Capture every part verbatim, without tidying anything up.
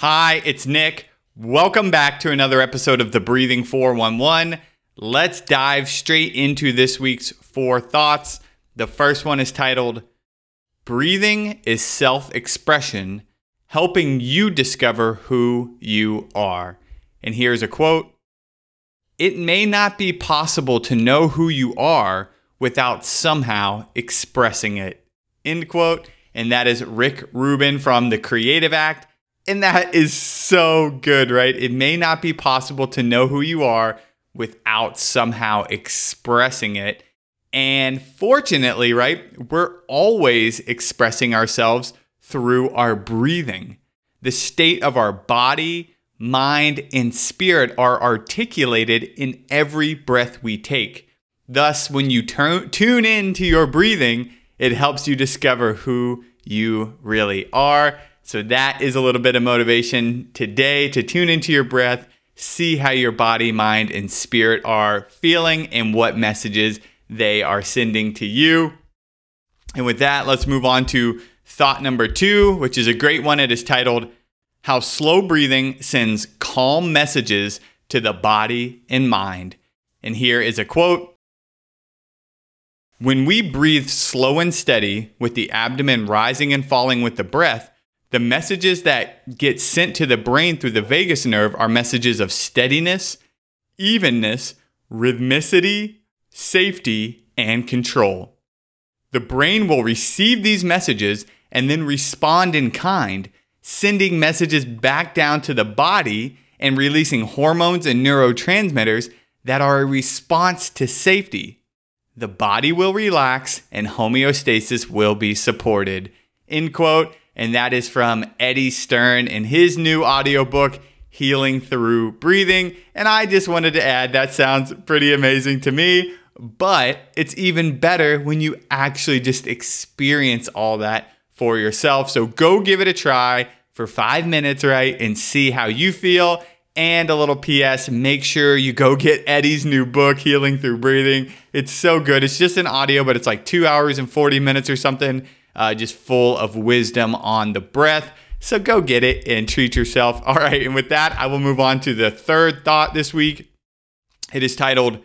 Hi, it's Nick. Welcome back to another episode of The Breathing four one one. Let's dive straight into this week's four thoughts. The first one is titled, Breathing is Self-Expression, Helping You Discover Who You Are. And here's a quote. It may not be possible to know who you are without somehow expressing it. End quote. And that is Rick Rubin from The Creative Act. And that is so good, right? It may not be possible to know who you are without somehow expressing it. And fortunately, right, we're always expressing ourselves through our breathing. The state of our body, mind, and spirit are articulated in every breath we take. Thus, when you turn, tune in to your breathing, it helps you discover who you really are. So that is a little bit of motivation today to tune into your breath, see how your body, mind, and spirit are feeling and what messages they are sending to you. And with that, let's move on to thought number two, which is a great one. It is titled, How Slow Breathing Sends Calm Messages to the Body and Mind. And here is a quote. When we breathe slow and steady with the abdomen rising and falling with the breath, the messages that get sent to the brain through the vagus nerve are messages of steadiness, evenness, rhythmicity, safety, and control. The brain will receive these messages and then respond in kind, sending messages back down to the body and releasing hormones and neurotransmitters that are a response to safety. The body will relax and homeostasis will be supported. End quote. And that is from Eddie Stern in his new audiobook, Healing Through Breathing. And I just wanted to add, that sounds pretty amazing to me, but it's even better when you actually just experience all that for yourself. So go give it a try for five minutes, right? And see how you feel. And a little P S, make sure you go get Eddie's new book, Healing Through Breathing. It's so good. It's just an audio, but it's like two hours and forty minutes or something. Uh, just full of wisdom on the breath. So go get it and treat yourself. All right, and with that, I will move on to the third thought this week. It is titled,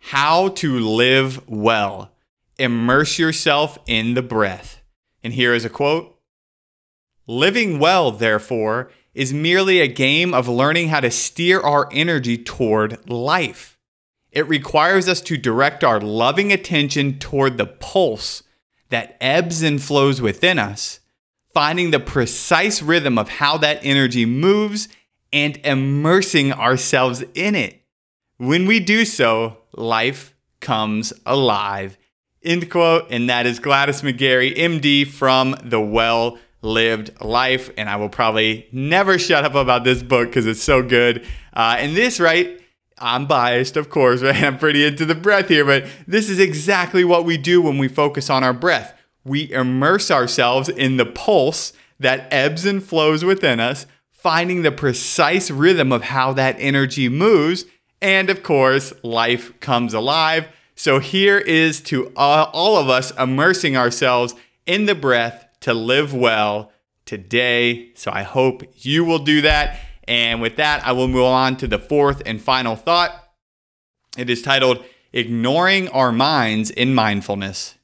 How to Live Well. Immerse yourself in the breath. And here is a quote. Living well, therefore, is merely a game of learning how to steer our energy toward life. It requires us to direct our loving attention toward the pulse that ebbs and flows within us, finding the precise rhythm of how that energy moves and immersing ourselves in it. When we do so, life comes alive. End quote. And that is Gladys McGarry, M D from The Well-Lived Life. And I will probably never shut up about this book because it's so good. Uh, and this, right? I'm biased, of course, right? I'm pretty into the breath here, but this is exactly what we do when we focus on our breath. We immerse ourselves in the pulse that ebbs and flows within us, finding the precise rhythm of how that energy moves. And of course, life comes alive. So here is to all of us immersing ourselves in the breath to live well today. So I hope you will do that. And with that, I will move on to the fourth and final thought. It is titled, Ignoring Our Minds in Mindfulness.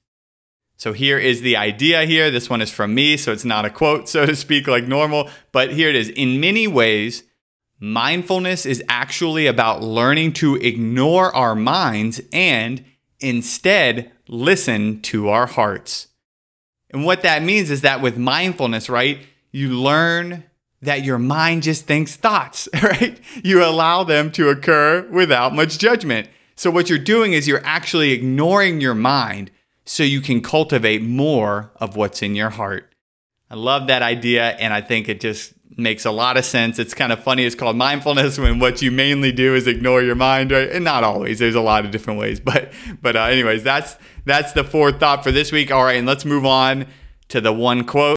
So here is the idea here. This one is from me, so it's not a quote, so to speak, like normal. But here it is. In many ways, mindfulness is actually about learning to ignore our minds and instead listen to our hearts. And what that means is that with mindfulness, right, you learn that your mind just thinks thoughts, right? You allow them to occur without much judgment. So what you're doing is you're actually ignoring your mind so you can cultivate more of what's in your heart. I love that idea, and I think it just makes a lot of sense. It's kind of funny. It's called mindfulness when what you mainly do is ignore your mind, right? And not always. There's a lot of different ways. But but uh, anyways, that's that's the fourth thought for this week. All right, and let's move on to the one quote.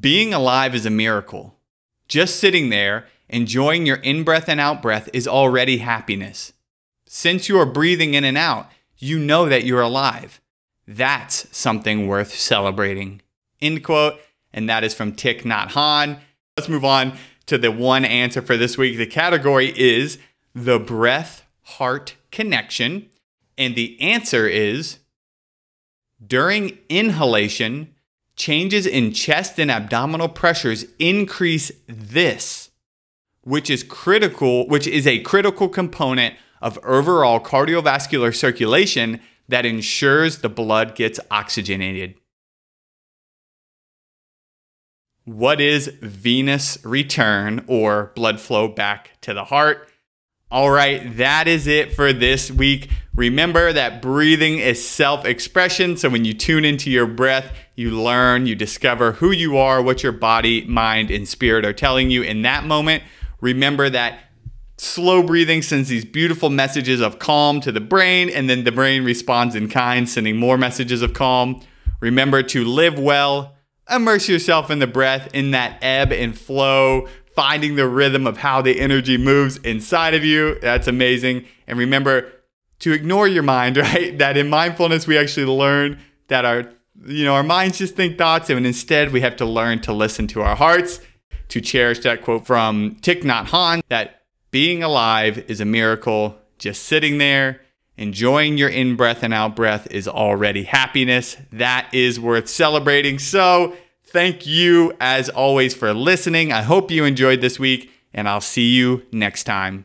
Being alive is a miracle. Just sitting there, enjoying your in-breath and out-breath is already happiness. Since you are breathing in and out, you know that you're alive. That's something worth celebrating. End quote. And that is from Thich Nhat Hanh. Let's move on to the one answer for this week. The category is the breath-heart connection. And the answer is, during inhalation, changes in chest and abdominal pressures increase this, which is critical, which is a critical component of overall cardiovascular circulation that ensures the blood gets oxygenated. What is venous return or blood flow back to the heart? All right, that is it for this week. Remember that breathing is self-expression. So when you tune into your breath, you learn, you discover who you are, what your body, mind, and spirit are telling you in that moment. Remember that slow breathing sends these beautiful messages of calm to the brain, and then the brain responds in kind, sending more messages of calm. Remember to live well, immerse yourself in the breath, in that ebb and flow, finding the rhythm of how the energy moves inside of you. That's amazing. And remember to ignore your mind, right? That in mindfulness, we actually learn that our, you know, our minds just think thoughts, and instead we have to learn to listen to our hearts. To cherish that quote from Thich Nhat Hanh, that being alive is a miracle. Just sitting there, enjoying your in-breath and out-breath is already happiness. That is worth celebrating. So thank you, as always, for listening. I hope you enjoyed this week, and I'll see you next time.